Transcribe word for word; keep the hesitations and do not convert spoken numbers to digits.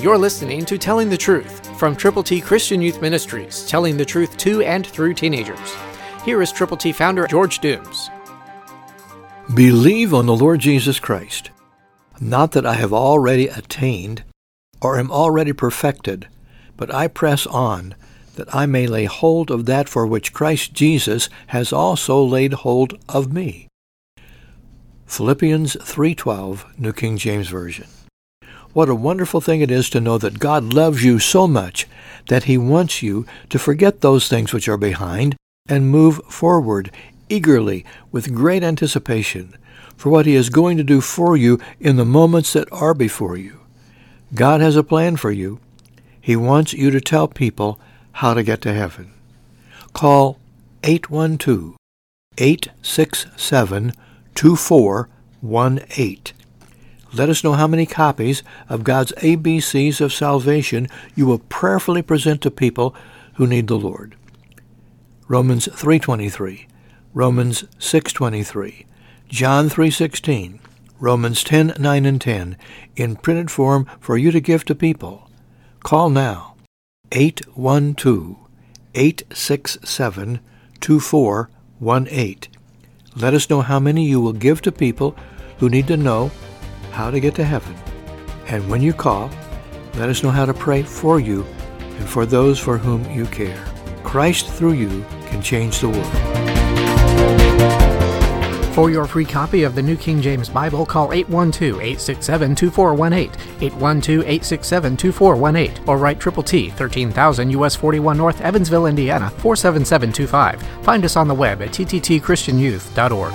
You're listening to Telling the Truth from Triple T Christian Youth Ministries, telling the truth to and through teenagers. Here is Triple T founder George Dooms. Believe on the Lord Jesus Christ, not that I have already attained or am already perfected, but I press on, that I may lay hold of that for which Christ Jesus has also laid hold of me. Philippians three twelve, New King James Version. What a wonderful thing it is to know that God loves you so much that He wants you to forget those things which are behind and move forward eagerly with great anticipation for what He is going to do for you in the moments that are before you. God has a plan for you. He wants you to tell people how to get to heaven. Call eight one two, eight six seven, two four one eight. Let us know how many copies of God's A B Cs of salvation you will prayerfully present to people who need the Lord. Romans three twenty-three, Romans six twenty-three, John three sixteen, Romans ten nine and ten, in printed form for you to give to people. Call now. eight one two, eight six seven, two four one eight. Let us know how many you will give to people who need to know how to get to heaven. And when you call, let us know how to pray for you and for those for whom you care. Christ through you can change the world. For your free copy of the New King James Bible, call eight one two, eight six seven, two four one eight, eight one two, eight six seven, two four one eight, or write Triple T, thirteen thousand U S forty-one North, Evansville, Indiana, four seven seven two five. Find us on the web at t t t christian youth dot org.